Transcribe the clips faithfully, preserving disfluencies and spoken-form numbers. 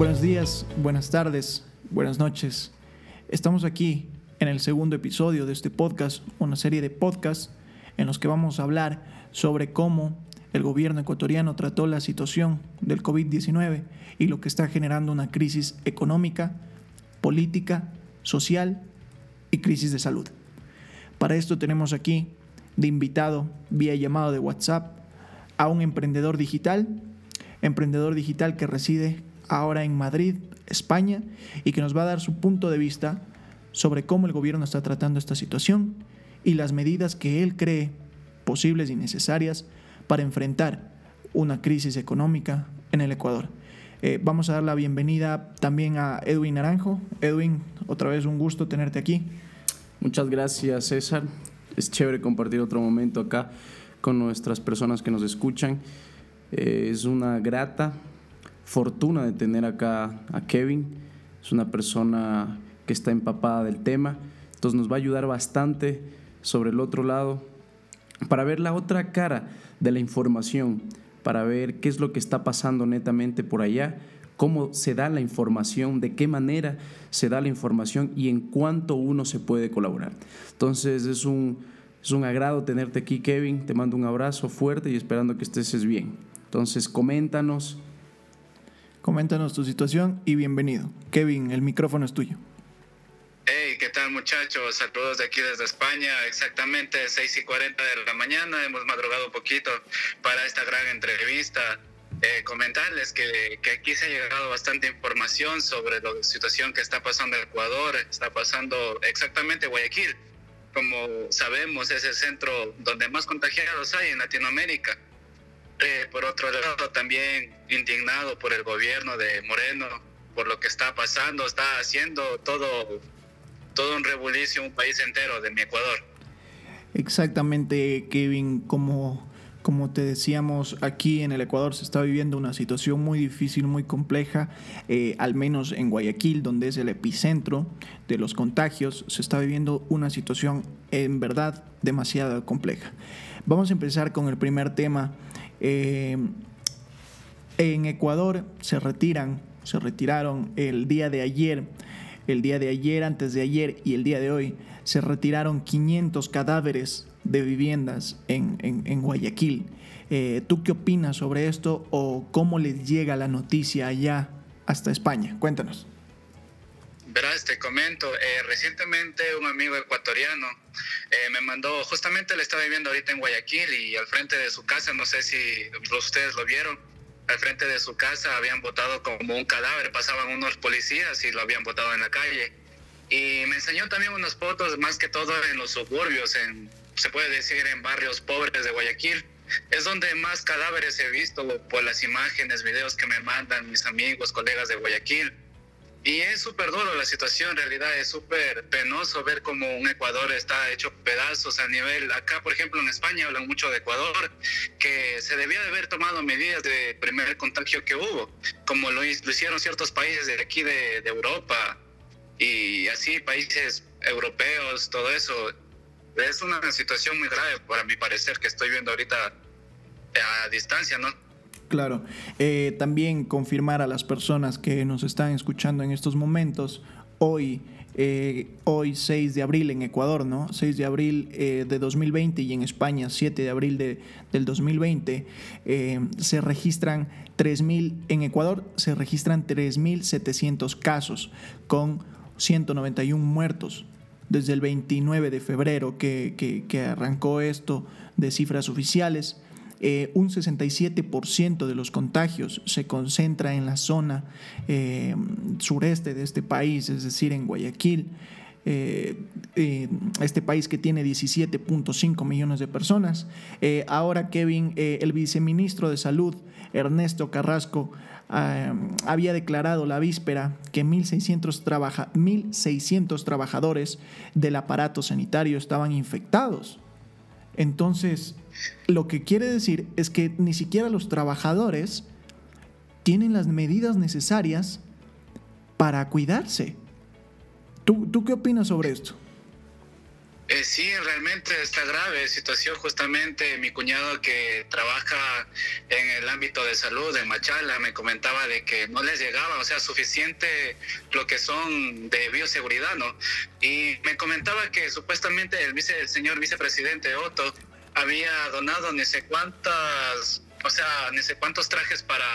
Buenos días, buenas tardes, buenas noches. Estamos aquí en el segundo episodio de este podcast, una serie de podcasts en los que vamos a hablar sobre cómo el gobierno ecuatoriano trató la situación del covid diecinueve y lo que está generando una crisis económica, política, social y crisis de salud. Para esto tenemos aquí de invitado vía llamado de WhatsApp a un emprendedor digital, emprendedor digital que reside ahora en Madrid, España, y que nos va a dar su punto de vista sobre cómo el gobierno está tratando esta situación y las medidas que él cree posibles y necesarias para enfrentar una crisis económica en el Ecuador. Eh, vamos a dar la bienvenida también a Edwin Naranjo. Edwin, otra vez un gusto tenerte aquí. Muchas gracias, César. Es chévere compartir otro momento acá con nuestras personas que nos escuchan. Eh, es una grata fortuna de tener acá a Kevin. Es una persona que está empapada del tema, entonces nos va a ayudar bastante sobre el otro lado para ver la otra cara de la información, para ver qué es lo que está pasando netamente por allá, cómo se da la información, de qué manera se da la información y en cuánto uno se puede colaborar. Entonces es un, es un agrado tenerte aquí, Kevin. Te mando un abrazo fuerte y esperando que estés bien. Entonces coméntanos. Coméntanos tu situación y bienvenido. Kevin, el micrófono es tuyo. Hey, ¿qué tal, muchachos? Saludos de aquí desde España. Exactamente seis y cuarenta de la mañana. Hemos madrugado un poquito para esta gran entrevista. Eh, comentarles que, que aquí se ha llegado bastante información sobre la situación que está pasando en Ecuador. Está pasando exactamente Guayaquil. Como sabemos, es el centro donde más contagiados hay en Latinoamérica. Eh, por otro lado, también indignado por el gobierno de Moreno, por lo que está pasando, está haciendo todo, todo un rebulicio, un país entero de mi Ecuador. Exactamente, Kevin, como, como te decíamos, aquí en el Ecuador se está viviendo una situación muy difícil, muy compleja, eh, al menos en Guayaquil, donde es el epicentro de los contagios, se está viviendo una situación en verdad demasiado compleja. Vamos a empezar con el primer tema. Eh, en Ecuador se retiran, se retiraron el día de ayer, el día de ayer, antes de ayer y el día de hoy, se retiraron quinientos cadáveres de viviendas en, en, en Guayaquil. Eh, ¿tú qué opinas sobre esto o cómo les llega la noticia allá hasta España? Cuéntanos. Verás, te comento, eh, recientemente un amigo ecuatoriano eh, me mandó, justamente él está viviendo ahorita en Guayaquil y al frente de su casa, no sé si ustedes lo vieron, al frente de su casa habían botado como un cadáver, pasaban unos policías y lo habían botado en la calle. Y me enseñó también unas fotos, más que todo en los suburbios, en, se puede decir en barrios pobres de Guayaquil. Es donde más cadáveres he visto por las imágenes, videos que me mandan mis amigos, colegas de Guayaquil. Y es súper duro la situación, en realidad es súper penoso ver cómo un Ecuador está hecho pedazos a nivel. Acá, por ejemplo, en España hablan mucho de Ecuador, que se debía de haber tomado medidas de primer contagio que hubo, como lo hicieron ciertos países de aquí de, de Europa y así, países europeos, todo eso. Es una situación muy grave, para mi parecer, que estoy viendo ahorita a distancia, ¿no? Claro, eh, también confirmar a las personas que nos están escuchando en estos momentos, hoy, eh, hoy seis de abril en Ecuador, ¿no? seis de abril eh, de dos mil veinte y en España siete de abril de, del dos mil veinte, eh, se registran tres mil, en Ecuador se registran tres mil setecientos casos con ciento noventa y uno muertos. Desde el veintinueve de febrero que, que, que arrancó esto de cifras oficiales. Eh, un sesenta y siete por ciento de los contagios se concentra en la zona eh, sureste de este país, es decir, en Guayaquil, eh, eh, este país que tiene diecisiete punto cinco millones de personas. Eh, ahora, Kevin, eh, el viceministro de Salud, Ernesto Carrasco, eh, había declarado la víspera que mil seiscientos, trabaja- mil seiscientos trabajadores del aparato sanitario estaban infectados. Entonces, lo que quiere decir es que ni siquiera los trabajadores tienen las medidas necesarias para cuidarse. ¿Tú, tú qué opinas sobre esto? Eh, sí, realmente está grave situación. Justamente mi cuñado, que trabaja en el ámbito de salud en Machala, me comentaba de que no les llegaba, o sea, suficiente lo que son de bioseguridad, ¿no? Y me comentaba que supuestamente el, vice, el señor vicepresidente Otto había donado no sé cuántas, o sea, no sé cuántos trajes para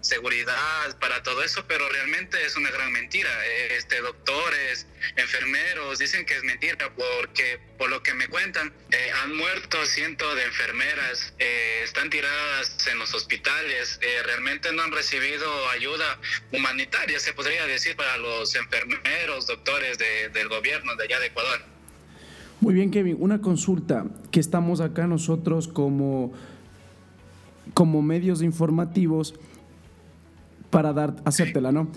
seguridad, para todo eso, pero realmente es una gran mentira. Este, doctores, enfermeros dicen que es mentira, porque por lo que me cuentan, eh, han muerto cientos de enfermeras, eh, están tiradas en los hospitales, eh, realmente no han recibido ayuda humanitaria, se podría decir, para los enfermeros, doctores de, del gobierno de allá de Ecuador. Muy bien, Kevin, una consulta, que estamos acá nosotros como como medios informativos para dar, hacértela, ¿no?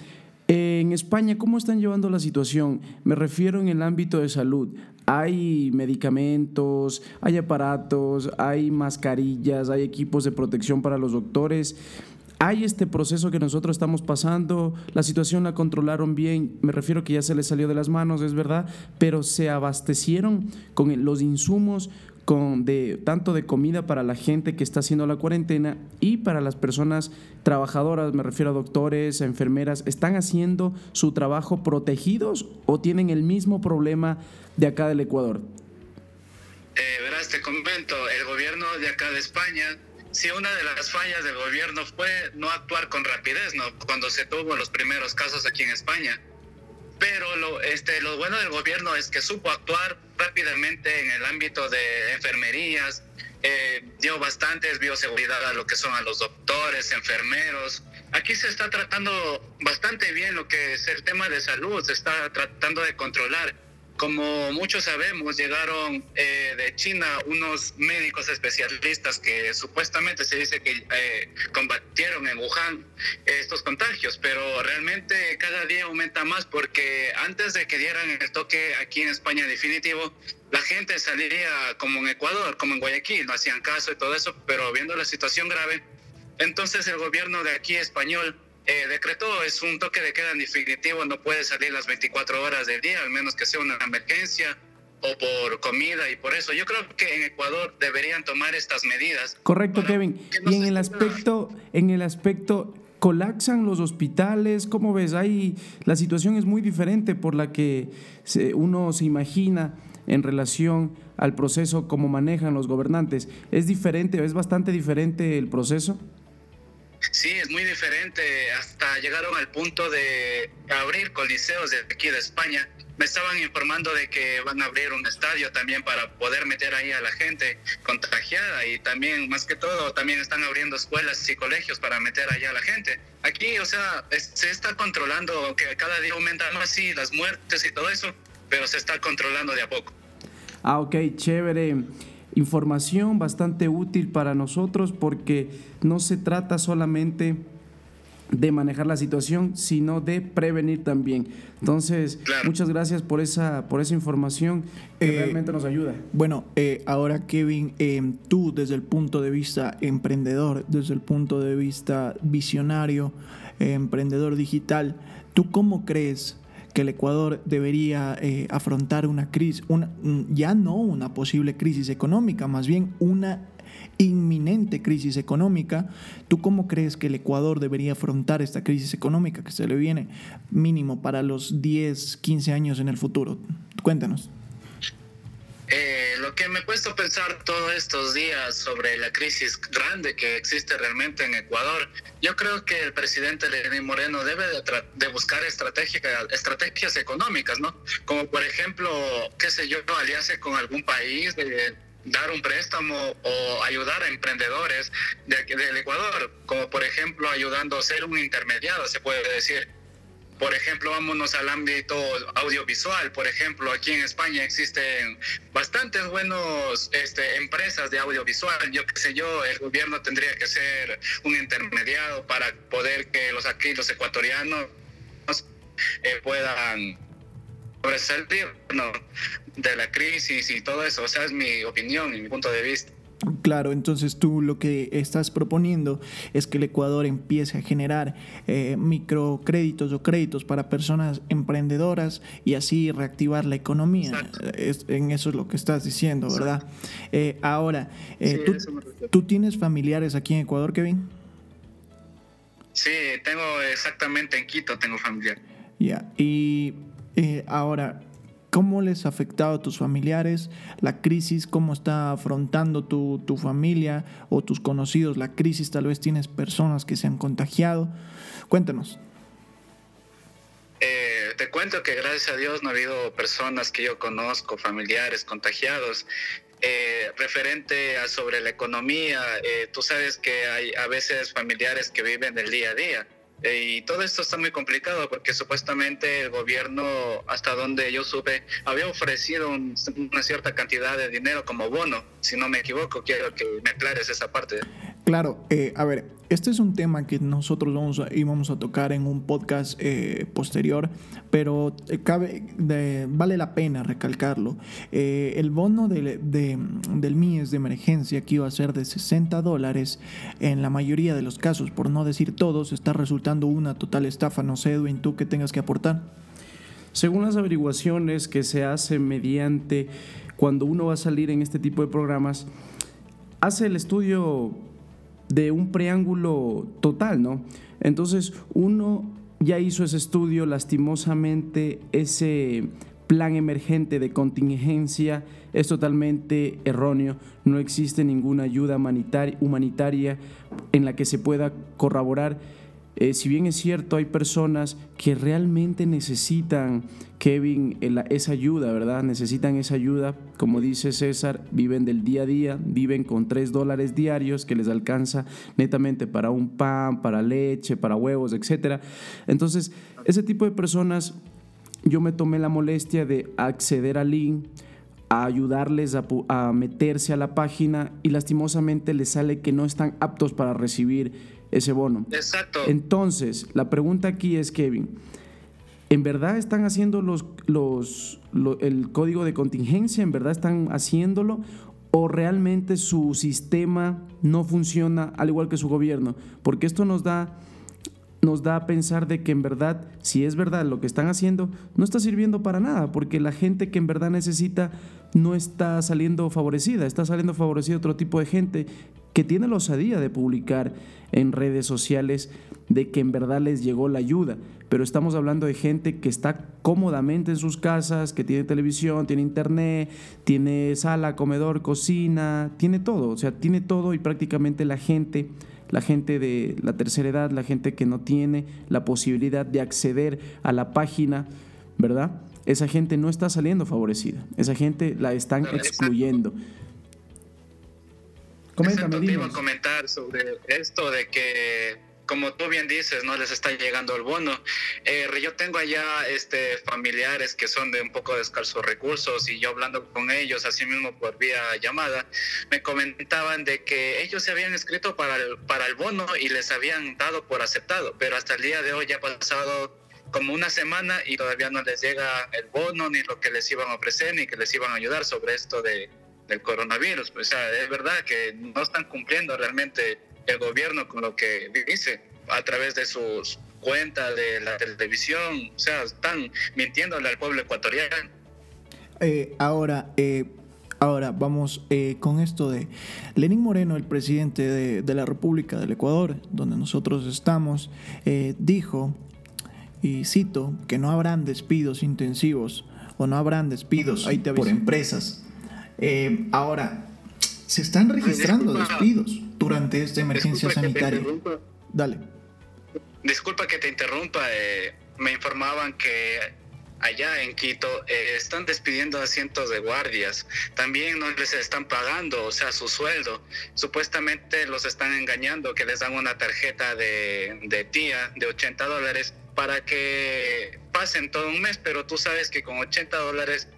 En España, ¿cómo están llevando la situación? Me refiero en el ámbito de salud. ¿Hay medicamentos, hay aparatos, hay mascarillas, hay equipos de protección para los doctores? ¿Hay este proceso que nosotros estamos pasando? ¿La situación la controlaron bien? Me refiero que ya se les salió de las manos, es verdad, pero ¿se abastecieron con los insumos? Con de tanto de comida para la gente que está haciendo la cuarentena y para las personas trabajadoras, me refiero a doctores, a enfermeras, ¿están haciendo su trabajo protegidos o tienen el mismo problema de acá del Ecuador? Eh, verás, te comento, el gobierno de acá de España, sí, una de las fallas del gobierno fue no actuar con rapidez, ¿no? Cuando se tuvo los primeros casos aquí en España. Pero lo, este, lo bueno del gobierno es que supo actuar rápidamente en el ámbito de enfermerías, eh, dio bastantes bioseguridad a lo que son a los doctores, enfermeros. Aquí se está tratando bastante bien lo que es el tema de salud, se está tratando de controlar. Como muchos sabemos, llegaron eh, de China unos médicos especialistas que supuestamente se dice que eh, combatieron en Wuhan estos contagios, pero realmente cada día aumenta más, porque antes de que dieran el toque aquí en España definitivo, la gente salía como en Ecuador, como en Guayaquil, no hacían caso y todo eso, pero viendo la situación grave, entonces el gobierno de aquí español Eh, decretó, es un toque de queda definitivo, no puede salir las veinticuatro horas del día, al menos que sea una emergencia o por comida, y por eso yo creo que en Ecuador deberían tomar estas medidas. Correcto, Kevin. No y en el aspecto, en el aspecto, ¿colapsan los hospitales? ¿Cómo ves? Ahí la situación es muy diferente por la que uno se imagina en relación al proceso, cómo manejan los gobernantes. ¿Es diferente, es bastante diferente el proceso? Sí, es muy diferente. Hasta llegaron al punto de abrir coliseos de aquí de España. Me estaban informando de que van a abrir un estadio también para poder meter ahí a la gente contagiada, y también, más que todo, también están abriendo escuelas y colegios para meter allá a la gente. Aquí, o sea, es, se está controlando, que cada día aumentan más, sí, las muertes y todo eso, pero se está controlando de a poco. Ah, ok, chévere. Información bastante útil para nosotros, porque no se trata solamente de manejar la situación, sino de prevenir también. Entonces, claro. Muchas gracias por esa, por esa información que eh, realmente nos ayuda. Bueno, eh, ahora, Kevin, eh, tú desde el punto de vista emprendedor, desde el punto de vista visionario, eh, emprendedor digital, ¿tú cómo crees que el Ecuador debería eh, afrontar una crisis, una, ya no una posible crisis económica, más bien una inminente crisis económica? ¿Tú cómo crees que el Ecuador debería afrontar esta crisis económica que se le viene mínimo para los diez, quince años en el futuro? Cuéntanos. Eh, lo que me he puesto a pensar todos estos días sobre la crisis grande que existe realmente en Ecuador, yo creo que el presidente Lenín Moreno debe de, tra- de buscar estrategia- estrategias económicas, ¿no? Como por ejemplo, qué sé yo, aliarse con algún país, de dar un préstamo o ayudar a emprendedores de aquí, del Ecuador, como por ejemplo ayudando a ser un intermediario, se puede decir. Por ejemplo, vámonos al ámbito audiovisual. Por ejemplo, aquí en España existen bastantes buenos este, empresas de audiovisual. Yo qué sé yo, el gobierno tendría que ser un intermediario para poder que los aquí los ecuatorianos eh, puedan sobresalir, ¿no?, de la crisis y todo eso. O sea, es mi opinión y mi punto de vista. Claro, entonces tú lo que estás proponiendo es que el Ecuador empiece a generar eh, microcréditos o créditos para personas emprendedoras y así reactivar la economía. Es, en eso es lo que estás diciendo, ¿verdad? Eh, ahora, eh, sí, ¿tú, ¿tú tienes familiares aquí en Ecuador, Kevin? Sí, tengo exactamente en Quito, tengo familiar. Ya, yeah. y eh, ahora... ¿Cómo les ha afectado a tus familiares la crisis? ¿Cómo está afrontando tu, tu familia o tus conocidos la crisis? Tal vez tienes personas que se han contagiado. Cuéntanos. Eh, te cuento que gracias a Dios no ha habido personas que yo conozco, familiares contagiados. Eh, referente a sobre la economía, eh, tú sabes que hay a veces familiares que viven el día a día. Y todo esto está muy complicado porque supuestamente el gobierno, hasta donde yo supe, había ofrecido un, una cierta cantidad de dinero como bono. Si no me equivoco, quiero que me aclares esa parte. Claro, eh, a ver, este es un tema que nosotros vamos a, íbamos a tocar en un podcast eh, posterior, pero cabe, de, vale la pena recalcarlo. Eh, el bono de, de, del MIES de emergencia, que iba a ser de sesenta dólares, en la mayoría de los casos, por no decir todos, está resultando una total estafa. No sé, Edwin, ¿tú qué tengas que aportar? Según las averiguaciones que se hacen mediante cuando uno va a salir en este tipo de programas, hace el estudio de un preángulo total, ¿no? Entonces uno ya hizo ese estudio, lastimosamente ese plan emergente de contingencia es totalmente erróneo, no existe ninguna ayuda humanitaria en la que se pueda corroborar. Eh, si bien es cierto, hay personas que realmente necesitan, Kevin, esa ayuda, ¿verdad? Necesitan esa ayuda, como dice César, viven del día a día, viven con tres dólares diarios que les alcanza netamente para un pan, para leche, para huevos, etcétera. Entonces, ese tipo de personas, yo me tomé la molestia de acceder al link, a ayudarles a, a meterse a la página y lastimosamente les sale que no están aptos para recibir ese bono. Exacto. Entonces, la pregunta aquí es, Kevin, ¿en verdad están haciendo los, los, los, el código de contingencia? ¿En verdad están haciéndolo? ¿O realmente su sistema no funciona al igual que su gobierno? Porque esto nos da, nos da a pensar de que en verdad, si es verdad lo que están haciendo, no está sirviendo para nada, porque la gente que en verdad necesita no está saliendo favorecida, está saliendo favorecida otro tipo de gente que tiene la osadía de publicar en redes sociales de que en verdad les llegó la ayuda, pero estamos hablando de gente que está cómodamente en sus casas, que tiene televisión, tiene internet, tiene sala, comedor, cocina, tiene todo, o sea, tiene todo y prácticamente la gente, la gente de la tercera edad, la gente que no tiene la posibilidad de acceder a la página, ¿verdad? Esa gente no está saliendo favorecida, esa gente la están excluyendo. Exacto, te iba a comentar sobre esto de que, como tú bien dices, no les está llegando el bono. Eh, yo tengo allá este, familiares que son de un poco de escasos recursos y yo hablando con ellos, así mismo por vía llamada, me comentaban de que ellos se habían inscrito para el, para el bono y les habían dado por aceptado, pero hasta el día de hoy ya ha pasado como una semana y todavía no les llega el bono ni lo que les iban a ofrecer ni que les iban a ayudar sobre esto de... del coronavirus. O sea, es verdad que no están cumpliendo realmente el gobierno con lo que dice a través de sus cuentas de la televisión, o sea, están mintiéndole al pueblo ecuatoriano. Eh, ahora, eh, ahora vamos eh, con esto de Lenín Moreno, el presidente de, de la República del Ecuador, donde nosotros estamos, eh, dijo, y cito, que no habrán despidos intensivos o no habrán despidos ahí te por empresas. Eh, ahora, se están registrando disculpa, despidos durante esta emergencia sanitaria. Dale. Disculpa que te interrumpa, eh, me informaban que allá en Quito eh, están despidiendo a cientos de guardias, también no les están pagando, o sea, su sueldo. Supuestamente los están engañando, que les dan una tarjeta de, de tía de ochenta dólares para que pasen todo un mes, pero tú sabes que con ochenta dólares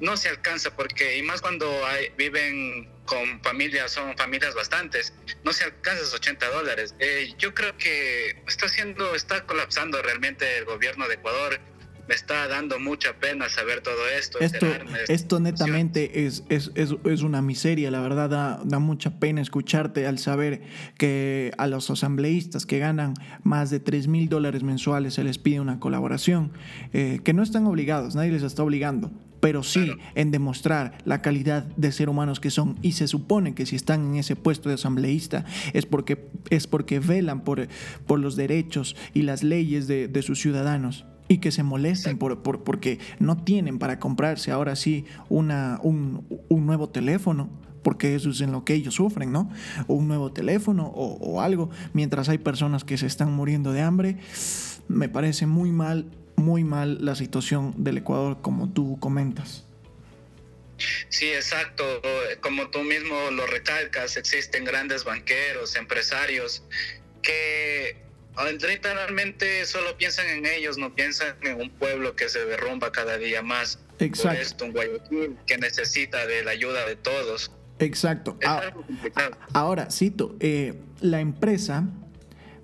no se alcanza porque, y más cuando hay, viven con familias, son familias bastantes, no se alcanza esos ochenta dólares. Eh, yo creo que está haciendo, está colapsando realmente el gobierno de Ecuador. me está dando mucha pena saber todo esto. Esto, esto netamente es, es, es, es una miseria, la verdad, da, da mucha pena escucharte al saber que a los asambleístas que ganan más de tres mil dólares mensuales se les pide una colaboración, eh, que no están obligados, nadie les está obligando, pero sí claro. en demostrar la calidad de ser humanos que son, y se supone que si están en ese puesto de asambleísta es porque, es porque velan por, por los derechos y las leyes de, de sus ciudadanos, y que se molesten por, por, porque no tienen para comprarse ahora sí una, un, un nuevo teléfono, porque eso es en lo que ellos sufren, ¿no? O un nuevo teléfono o, o algo, mientras hay personas que se están muriendo de hambre. Me parece muy mal muy mal la situación del Ecuador, como tú comentas. Sí, exacto. Como tú mismo lo recalcas, existen grandes banqueros, empresarios que literalmente solo piensan en ellos, no piensan en un pueblo que se derrumba cada día más. Exacto. Por esto, un Guayaquil que necesita de la ayuda de todos. Exacto. Es algo complicado. Ahora, cito, eh, la empresa,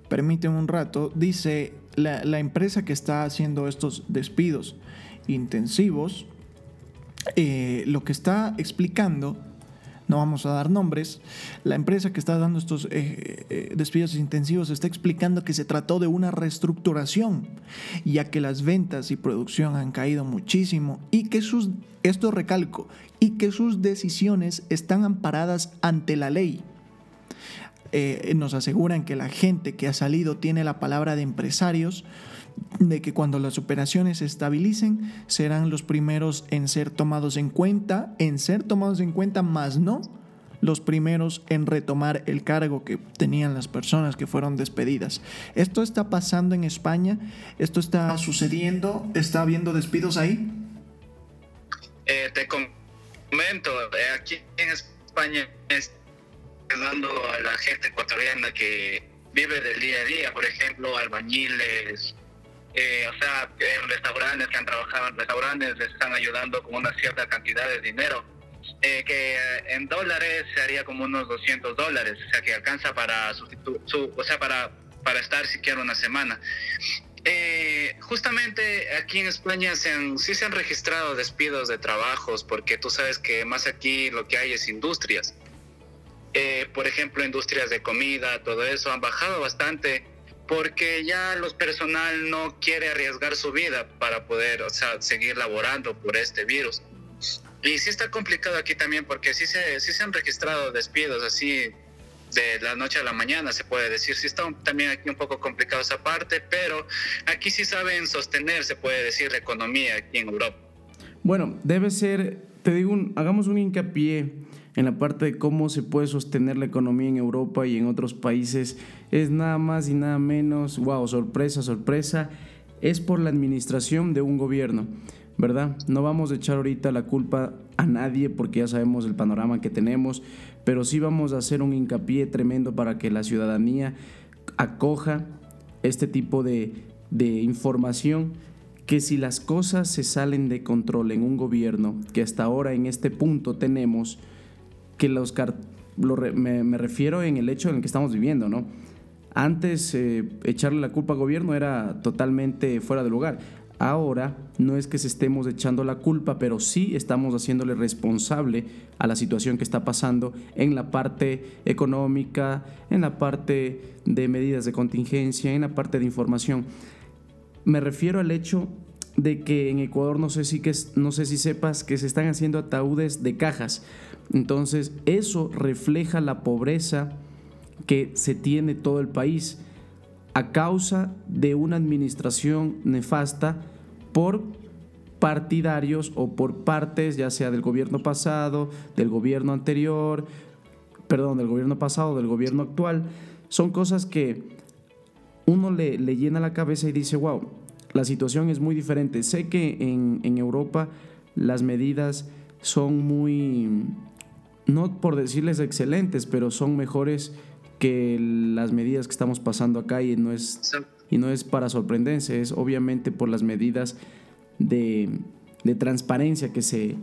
permíteme un rato, dice... La, la empresa que está haciendo estos despidos intensivos, eh, lo que está explicando, no vamos a dar nombres, la empresa que está dando estos eh, eh, despidos intensivos está explicando que se trató de una reestructuración, ya que las ventas y producción han caído muchísimo y que sus, esto recalco, y que sus decisiones están amparadas ante la ley. Eh, nos aseguran que la gente que ha salido tiene la palabra de empresarios, de que cuando las operaciones se estabilicen serán los primeros en ser tomados en cuenta, en ser tomados en cuenta, más no los primeros en retomar el cargo que tenían las personas que fueron despedidas. Esto está pasando en España, esto está sucediendo, está habiendo despidos ahí. Eh, te comento, eh, aquí en España es dando a la gente ecuatoriana que vive del día a día, por ejemplo, albañiles, eh, o sea, en restaurantes que han trabajado en restaurantes, les están ayudando con una cierta cantidad de dinero, eh, que en dólares sería como unos doscientos dólares, o sea, que alcanza para sustitu- su, o sea, para, para estar siquiera una semana. Eh, justamente aquí en España se han, sí se han registrado despidos de trabajos, porque tú sabes que más aquí lo que hay es industrias. Eh, por ejemplo, industrias de comida, todo eso han bajado bastante porque ya los personal no quiere arriesgar su vida para poder, o sea, seguir laborando por este virus. Y sí está complicado aquí también porque sí se, sí se han registrado despidos así de la noche a la mañana, se puede decir. Sí está también aquí un poco complicado esa parte, pero aquí sí saben sostener, se puede decir, la economía aquí en Europa. Bueno, debe ser, te digo, un, hagamos un hincapié en la parte de cómo se puede sostener la economía en Europa y en otros países. Es nada más y nada menos, wow, sorpresa, sorpresa, es por la administración de un gobierno, ¿verdad? No vamos a echar ahorita la culpa a nadie porque ya sabemos el panorama que tenemos, pero sí vamos a hacer un hincapié tremendo para que la ciudadanía acoja este tipo de, de información, que si las cosas se salen de control en un gobierno, que hasta ahora en este punto tenemos... que los car- lo re- me, me refiero en el hecho en el que estamos viviendo, ¿no? Antes eh, echarle la culpa al gobierno era totalmente fuera de lugar. Ahora no es que se estemos echando la culpa, pero sí estamos haciéndole responsable a la situación que está pasando en la parte económica, en la parte de medidas de contingencia, en la parte de información. Me refiero al hecho de que en Ecuador, no sé si, que, no sé si sepas, que se están haciendo ataúdes de cajas. Entonces, eso refleja la pobreza que se tiene todo el país a causa de una administración nefasta por partidarios o por partes, ya sea del gobierno pasado, del gobierno anterior, perdón, del gobierno pasado, del gobierno actual. Son cosas que uno le, le llena la cabeza y dice, wow, la situación es muy diferente. Sé que en, en Europa las medidas son muy... no por decirles excelentes, pero son mejores que las medidas que estamos pasando acá, y no es, y no es para sorprenderse, es obviamente por las medidas de, de transparencia que se,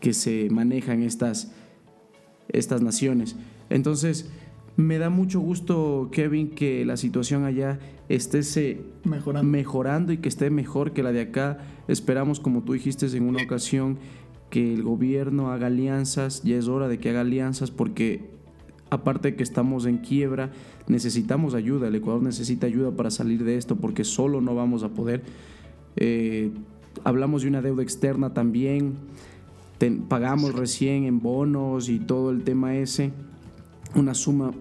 que se manejan estas, estas naciones. Entonces, Me da mucho gusto, Kevin, que la situación allá esté se mejorando. mejorando y que esté mejor que la de acá. Esperamos, como tú dijiste en una ocasión, que el gobierno haga alianzas. Ya es hora de que haga alianzas porque, aparte de que estamos en quiebra, necesitamos ayuda. El Ecuador necesita ayuda para salir de esto porque solo no vamos a poder. Eh, hablamos de una deuda externa también. Ten, pagamos recién en bonos y todo el tema ese. Una suma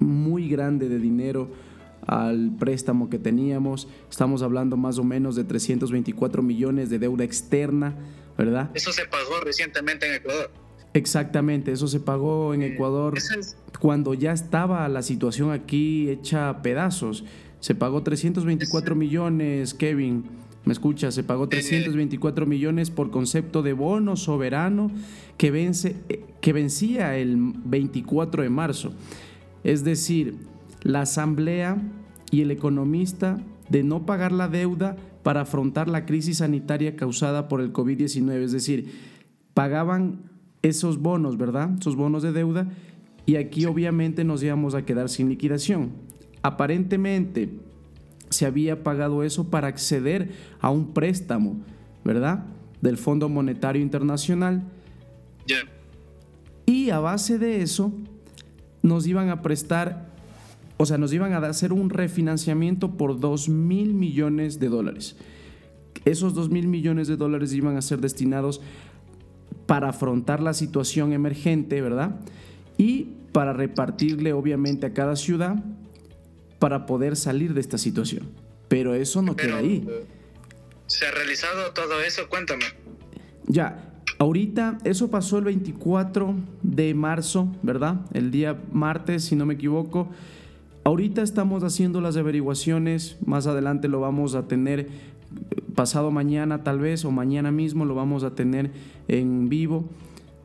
muy grande de dinero al préstamo que teníamos. Estamos hablando más o menos de trescientos veinticuatro millones de deuda externa, ¿verdad? Eso se pagó recientemente en Ecuador. Exactamente, eso se pagó en eh, Ecuador es... cuando ya estaba la situación aquí hecha a pedazos. Se pagó trescientos veinticuatro es... millones, Kevin, ¿me escuchas? Se pagó trescientos veinticuatro eh, millones por concepto de bono soberano que vence... que vencía el veinticuatro de marzo. Es decir, la asamblea y el economista de no pagar la deuda para afrontar la crisis sanitaria causada por el covid diecinueve. Es decir, pagaban esos bonos, ¿verdad? Esos bonos de deuda, y aquí obviamente nos íbamos a quedar sin liquidación. Aparentemente se había pagado eso para acceder a un préstamo, ¿verdad? Del Fondo Monetario Internacional. Ya. Yeah. Y a base de eso nos iban a prestar, o sea, nos iban a hacer un refinanciamiento por dos mil millones de dólares. Esos dos mil millones de dólares iban a ser destinados para afrontar la situación emergente, ¿verdad? Y para repartirle, obviamente, a cada ciudad para poder salir de esta situación. Pero eso no Pero, queda ahí. ¿Se ha realizado todo eso? Cuéntame. Ya. Ahorita, eso pasó el veinticuatro de marzo, ¿verdad? El día martes, si no me equivoco. Ahorita estamos haciendo las averiguaciones, más adelante lo vamos a tener, pasado mañana tal vez, o mañana mismo lo vamos a tener en vivo,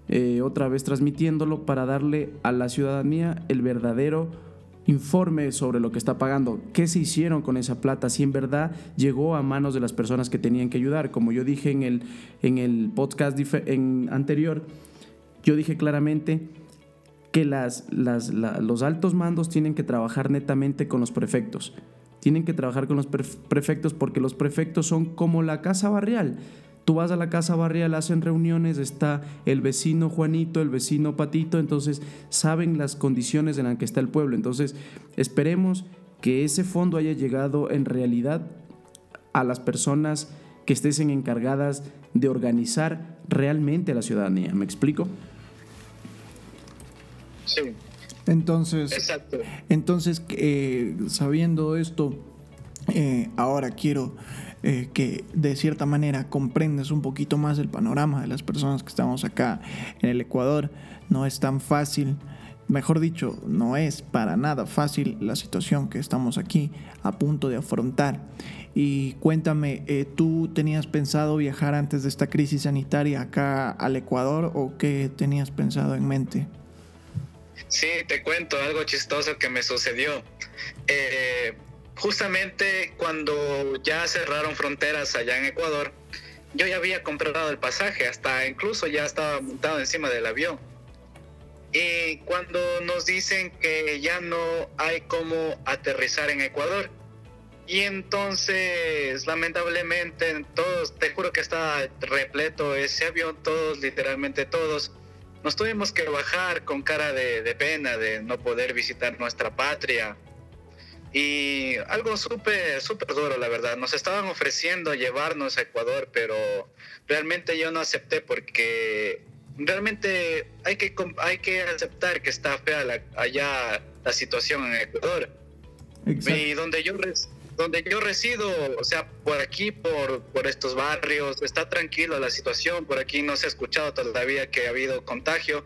eh, otra vez transmitiéndolo para darle a la ciudadanía el verdadero informe sobre lo que está pagando, qué se hicieron con esa plata, si en verdad llegó a manos de las personas que tenían que ayudar. Como yo dije en el, en el podcast dif- en anterior, yo dije claramente que las, las, la, los altos mandos tienen que trabajar netamente con los prefectos, tienen que trabajar con los pref- prefectos porque los prefectos son como la casa barrial. Tú vas a la casa barrial, hacen reuniones, está el vecino Juanito, el vecino Patito, entonces saben las condiciones en las que está el pueblo. Entonces esperemos que ese fondo haya llegado en realidad a las personas que estén encargadas de organizar realmente a la ciudadanía. ¿Me explico? Sí. Entonces, exacto. Entonces, eh, sabiendo esto, eh, ahora quiero... Eh, que de cierta manera comprendes un poquito más el panorama de las personas que estamos acá en el Ecuador. No es tan fácil, mejor dicho, no es para nada fácil la situación que estamos aquí a punto de afrontar. Y cuéntame, eh, ¿tú tenías pensado viajar antes de esta crisis sanitaria acá al Ecuador o qué tenías pensado en mente? Sí, te cuento algo chistoso que me sucedió. Eh... Justamente cuando ya cerraron fronteras allá en Ecuador, yo ya había comprado el pasaje, hasta incluso ya estaba montado encima del avión. Y cuando nos dicen que ya no hay cómo aterrizar en Ecuador, y entonces lamentablemente todos, te juro que estaba repleto ese avión, todos, literalmente todos, nos tuvimos que bajar con cara de, de pena de no poder visitar nuestra patria. Y algo súper, súper duro, la verdad. Nos estaban ofreciendo llevarnos a Ecuador, pero realmente yo no acepté porque realmente hay que, hay que aceptar que está fea la, allá la situación en Ecuador. Exacto. Y donde yo, donde yo resido, o sea, por aquí, por, por estos barrios, está tranquilo la situación. Por aquí no se ha escuchado todavía que ha habido contagio.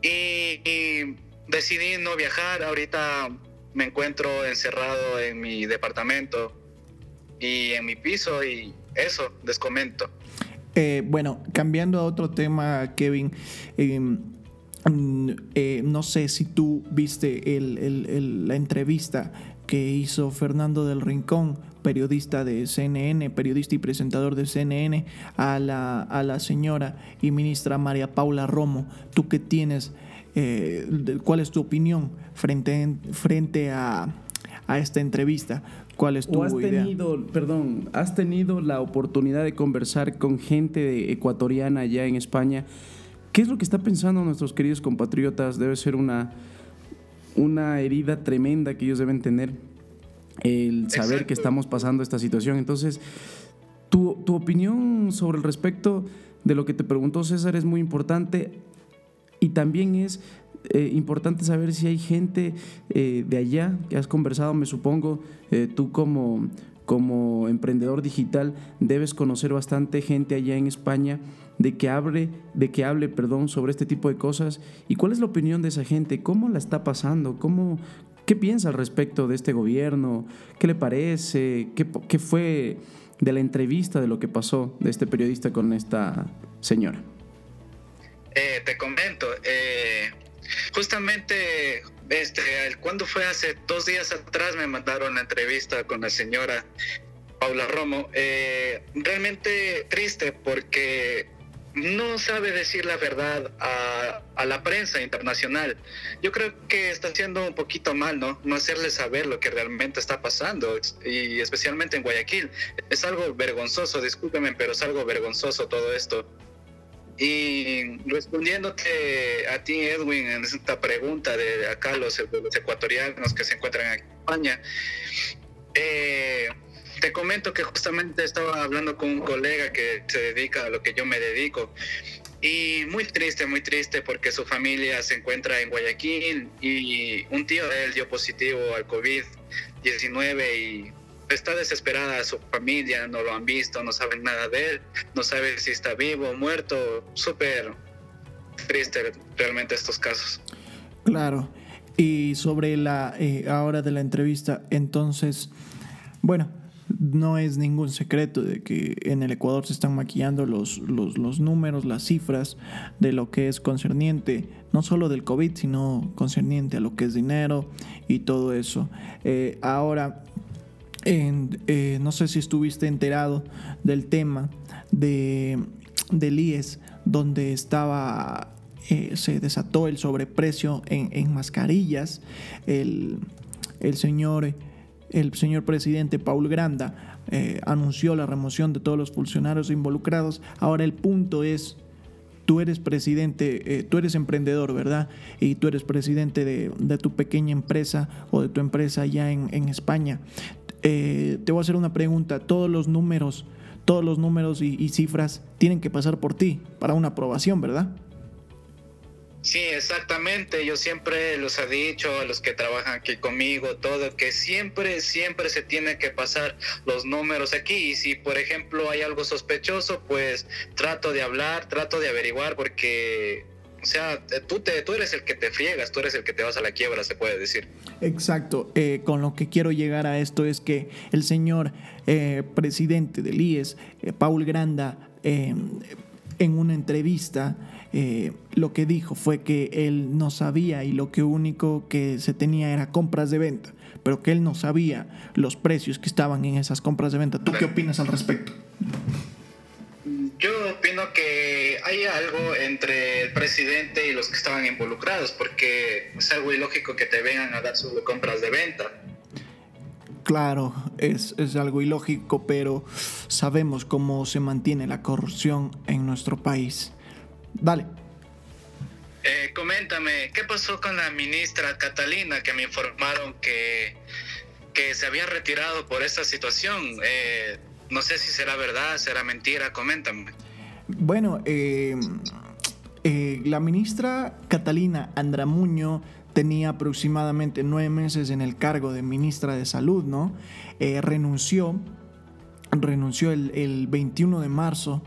Y, y decidí no viajar ahorita. Me encuentro encerrado en mi departamento y en mi piso y eso, les comento. Eh, bueno, cambiando a otro tema, Kevin, eh, eh, no sé si tú viste el, el, el, la entrevista que hizo Fernando del Rincón, periodista de C N N, periodista y presentador de C N N, a la, a la señora y ministra María Paula Romo. Tú que tienes eh, cuál es tu opinión frente, en, frente a, a esta entrevista. ¿Cuál es tu ¿O has idea? Tenido, perdón, has tenido la oportunidad de conversar con gente ecuatoriana allá en España? ¿Qué es lo que están pensando nuestros queridos compatriotas? Debe ser una, una herida tremenda que ellos deben tener, el saber Exacto. que estamos pasando esta situación. Entonces, tu, tu opinión sobre el respecto de lo que te preguntó César es muy importante, y también es Eh, importante saber si hay gente eh, de allá que has conversado, me supongo, eh, tú como, como emprendedor digital debes conocer bastante gente allá en España de que, abre, de que hable perdón, sobre este tipo de cosas. ¿Y cuál es la opinión de esa gente? ¿Cómo la está pasando? ¿Cómo, ¿Qué piensa al respecto de este gobierno? ¿Qué le parece? ¿Qué, qué fue de la entrevista, de lo que pasó de este periodista con esta señora? Eh, te comento... Eh... Justamente, este, cuando fue hace dos días atrás me mandaron la entrevista con la señora Paula Romo. Eh, realmente triste porque no sabe decir la verdad a, a la prensa internacional. Yo creo que está haciendo un poquito mal, ¿no? No hacerle saber lo que realmente está pasando, y especialmente en Guayaquil. Es algo vergonzoso, discúlpeme, pero es algo vergonzoso todo esto. Y respondiéndote a ti, Edwin, en esta pregunta de acá los, los ecuatorianos que se encuentran aquí en España, eh, te comento que justamente estaba hablando con un colega que se dedica a lo que yo me dedico, y muy triste, muy triste porque su familia se encuentra en Guayaquil y un tío de él dio positivo al covid diecinueve y está desesperada su familia, no lo han visto, no saben nada de él, no saben si está vivo o muerto. Súper triste realmente estos casos. Claro. Y sobre la eh, ahora de la entrevista, entonces, bueno, no es ningún secreto de que en el Ecuador se están maquillando los, los, los números, las cifras de lo que es concerniente, no solo del COVID, sino concerniente a lo que es dinero y todo eso. Eh, ahora... En, eh, no sé si estuviste enterado del tema de, del I E S, donde estaba eh, se desató el sobreprecio en, en mascarillas. El, el, señor, el señor presidente Paul Granda eh, anunció la remoción de todos los funcionarios involucrados. Ahora el punto es, tú eres presidente, eh, tú eres emprendedor, ¿verdad? Y tú eres presidente de, de tu pequeña empresa o de tu empresa allá en, en España. Eh, te voy a hacer una pregunta. Todos los números, todos los números y, y cifras tienen que pasar por ti para una aprobación, ¿verdad? Sí, exactamente. Yo siempre los he dicho a los que trabajan aquí conmigo, todo, que siempre, siempre se tiene que pasar los números aquí. Y si, por ejemplo, hay algo sospechoso, pues trato de hablar, trato de averiguar, porque, o sea, tú, te, tú eres el que te friegas, tú eres el que te vas a la quiebra, se puede decir. Exacto. Eh, con lo que quiero llegar a esto es que el señor eh, presidente del I E S, eh, Paul Granda, eh, en una entrevista eh, lo que dijo fue que él no sabía y lo que único que se tenía era compras de venta, pero que él no sabía los precios que estaban en esas compras de venta. ¿Tú qué opinas al respecto? Yo opino que hay algo entre el presidente y los que estaban involucrados, porque es algo ilógico que te vengan a dar sus compras de venta. Claro, es, es algo ilógico, pero sabemos cómo se mantiene la corrupción en nuestro país. Dale. Eh, coméntame, ¿qué pasó con la ministra Catalina, que me informaron que, que se había retirado por esta situación? Eh... No sé si será verdad, será mentira, coméntame. Bueno, eh, eh, la ministra Catalina Andramuño tenía aproximadamente nueve meses en el cargo de ministra de Salud, ¿no? Eh, renunció, renunció el, el veintiuno de marzo,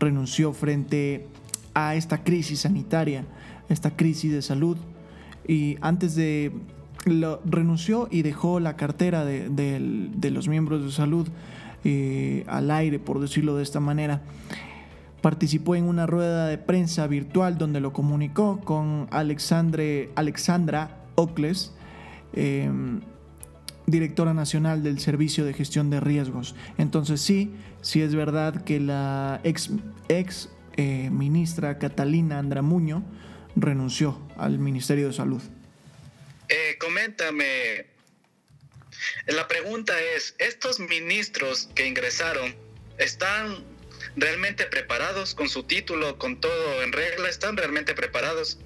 renunció frente a esta crisis sanitaria, esta crisis de salud, y antes de... Lo, renunció y dejó la cartera de, de, de los miembros de salud Eh, al aire, por decirlo de esta manera. Participó en una rueda de prensa virtual donde lo comunicó con Alexandre, Alexandra Ocles, eh, directora nacional del Servicio de Gestión de Riesgos. Entonces sí, sí es verdad que la ex, ex eh, ministra Catalina Andramuño renunció al Ministerio de Salud. Eh, coméntame, la pregunta es, ¿estos ministros que ingresaron están realmente preparados con su título, con todo en regla? ¿Están realmente preparados?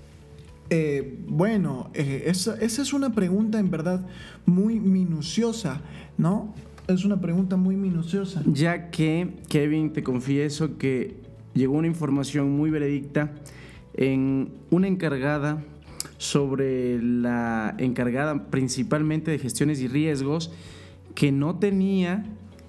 Eh, bueno, eh, esa, esa es una pregunta en verdad muy minuciosa, ¿no? Es una pregunta muy minuciosa. Ya que, Kevin, te confieso que llegó una información muy veredicta en una encargada sobre la encargada principalmente de gestiones y riesgos que no tenía,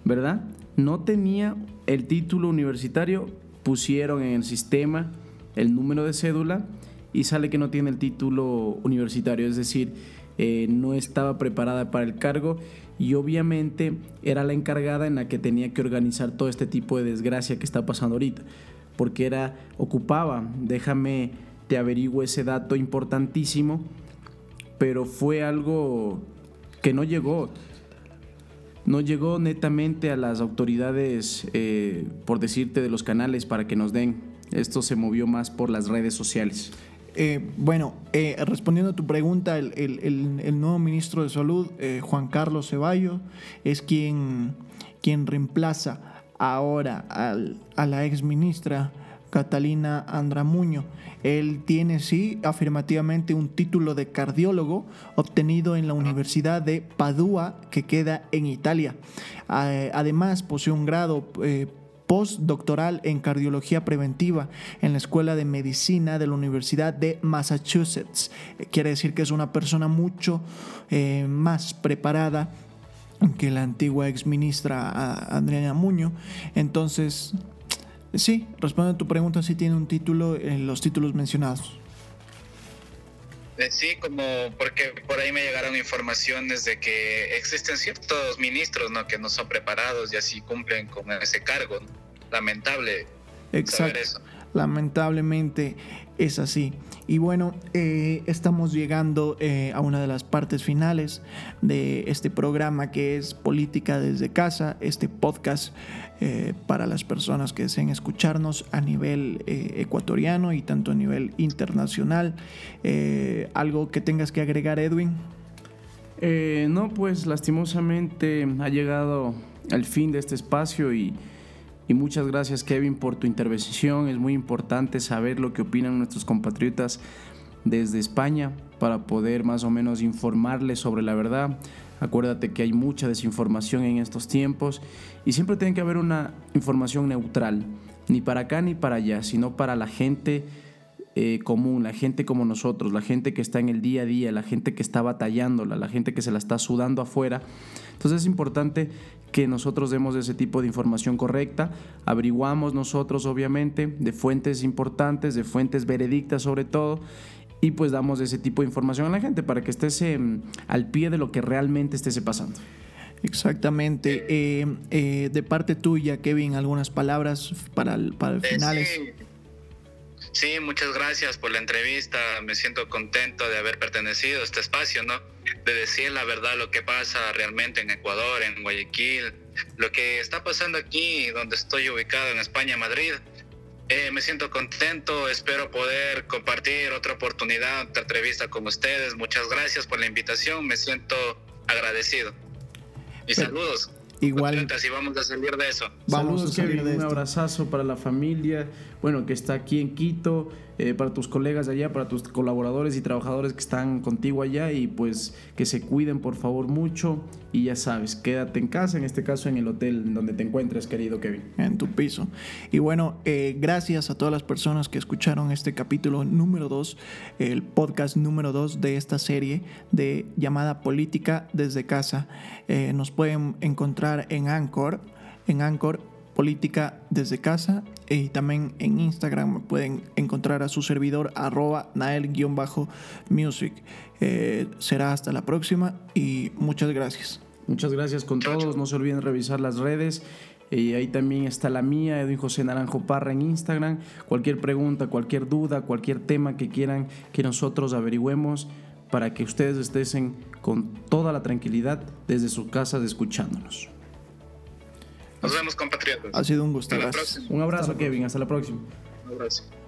¿verdad? No tenía el título universitario, pusieron en el sistema el número de cédula y sale que no tiene el título universitario, es decir, eh, no estaba preparada para el cargo y obviamente era la encargada en la que tenía que organizar todo este tipo de desgracia que está pasando ahorita, porque era, ocupaba, déjame te averiguo ese dato importantísimo, pero fue algo que no llegó, no llegó netamente a las autoridades, eh, por decirte, de los canales para que nos den. Esto se movió más por las redes sociales. Eh, bueno, eh, respondiendo a tu pregunta, el, el, el, el nuevo ministro de Salud, eh, Juan Carlos Cevallos, es quien, quien reemplaza ahora al, a la exministra Catalina Andramuño. Él tiene, sí, afirmativamente un título de cardiólogo obtenido en la Universidad de Padua, que queda en Italia. Eh, además, posee un grado eh, postdoctoral en cardiología preventiva en la Escuela de Medicina de la Universidad de Massachusetts. Quiere decir que es una persona mucho eh, más preparada que la antigua exministra Andrea Muñoz. Entonces, sí, respondo a tu pregunta, sí tiene un título en los títulos mencionados. Sí, como porque por ahí me llegaron informaciones de que existen ciertos ministros, ¿no?, que no son preparados y así cumplen con ese cargo, ¿no? Lamentable. Exacto. Saber eso. Lamentablemente es así. Y bueno, eh, estamos llegando eh, a una de las partes finales de este programa que es Política desde Casa, este podcast eh, para las personas que deseen escucharnos a nivel eh, ecuatoriano y tanto a nivel internacional. Eh, ¿algo que tengas que agregar, Edwin? Eh, no, pues lastimosamente ha llegado el fin de este espacio y Y muchas gracias, Kevin, por tu intervención. Es muy importante saber lo que opinan nuestros compatriotas desde España para poder más o menos informarles sobre la verdad. Acuérdate que hay mucha desinformación en estos tiempos y siempre tiene que haber una información neutral, ni para acá ni para allá, sino para la gente eh, común, la gente como nosotros, la gente que está en el día a día, la gente que está batallándola, la gente que se la está sudando afuera. Entonces es importante que nosotros demos ese tipo de información correcta, averiguamos nosotros obviamente de fuentes importantes, de fuentes veredictas sobre todo, y pues damos ese tipo de información a la gente para que estés eh, al pie de lo que realmente estés pasando. Exactamente. Eh, eh, de parte tuya, Kevin, algunas palabras para el, para el eh, final. Sí. sí, muchas gracias por la entrevista, me siento contento de haber pertenecido a este espacio, ¿no?, de decir la verdad, lo que pasa realmente en Ecuador, en Guayaquil, lo que está pasando aquí donde estoy ubicado, en España, Madrid. Eh, me siento contento, espero poder compartir otra oportunidad, otra entrevista con ustedes. Muchas gracias por la invitación, me siento agradecido. Y Pero, saludos. Igual. Y vamos a salir de eso. Vamos saludos, a salir Kevin, de un abrazazo para la familia, bueno, que está aquí en Quito, eh, para tus colegas de allá, para tus colaboradores y trabajadores que están contigo allá, y pues que se cuiden por favor mucho y ya sabes, quédate en casa, en este caso en el hotel donde te encuentres, querido Kevin, en tu piso. Y bueno, eh, gracias a todas las personas que escucharon este capítulo número dos, el podcast número dos de esta serie de llamada Política desde Casa. Eh, nos pueden encontrar en Anchor, en Anchor Política desde Casa, y también en Instagram pueden encontrar a su servidor arroba nael-music. Eh, será hasta la próxima y muchas gracias. Muchas gracias con todos. No se olviden revisar las redes. Y ahí también está la mía, Edwin José Naranjo Parra, en Instagram. Cualquier pregunta, cualquier duda, cualquier tema que quieran que nosotros averigüemos para que ustedes estén con toda la tranquilidad desde sus casas escuchándonos. Nos vemos, compatriotas. Ha sido un gusto. Un abrazo, hasta Kevin. Hasta la próxima. Un abrazo.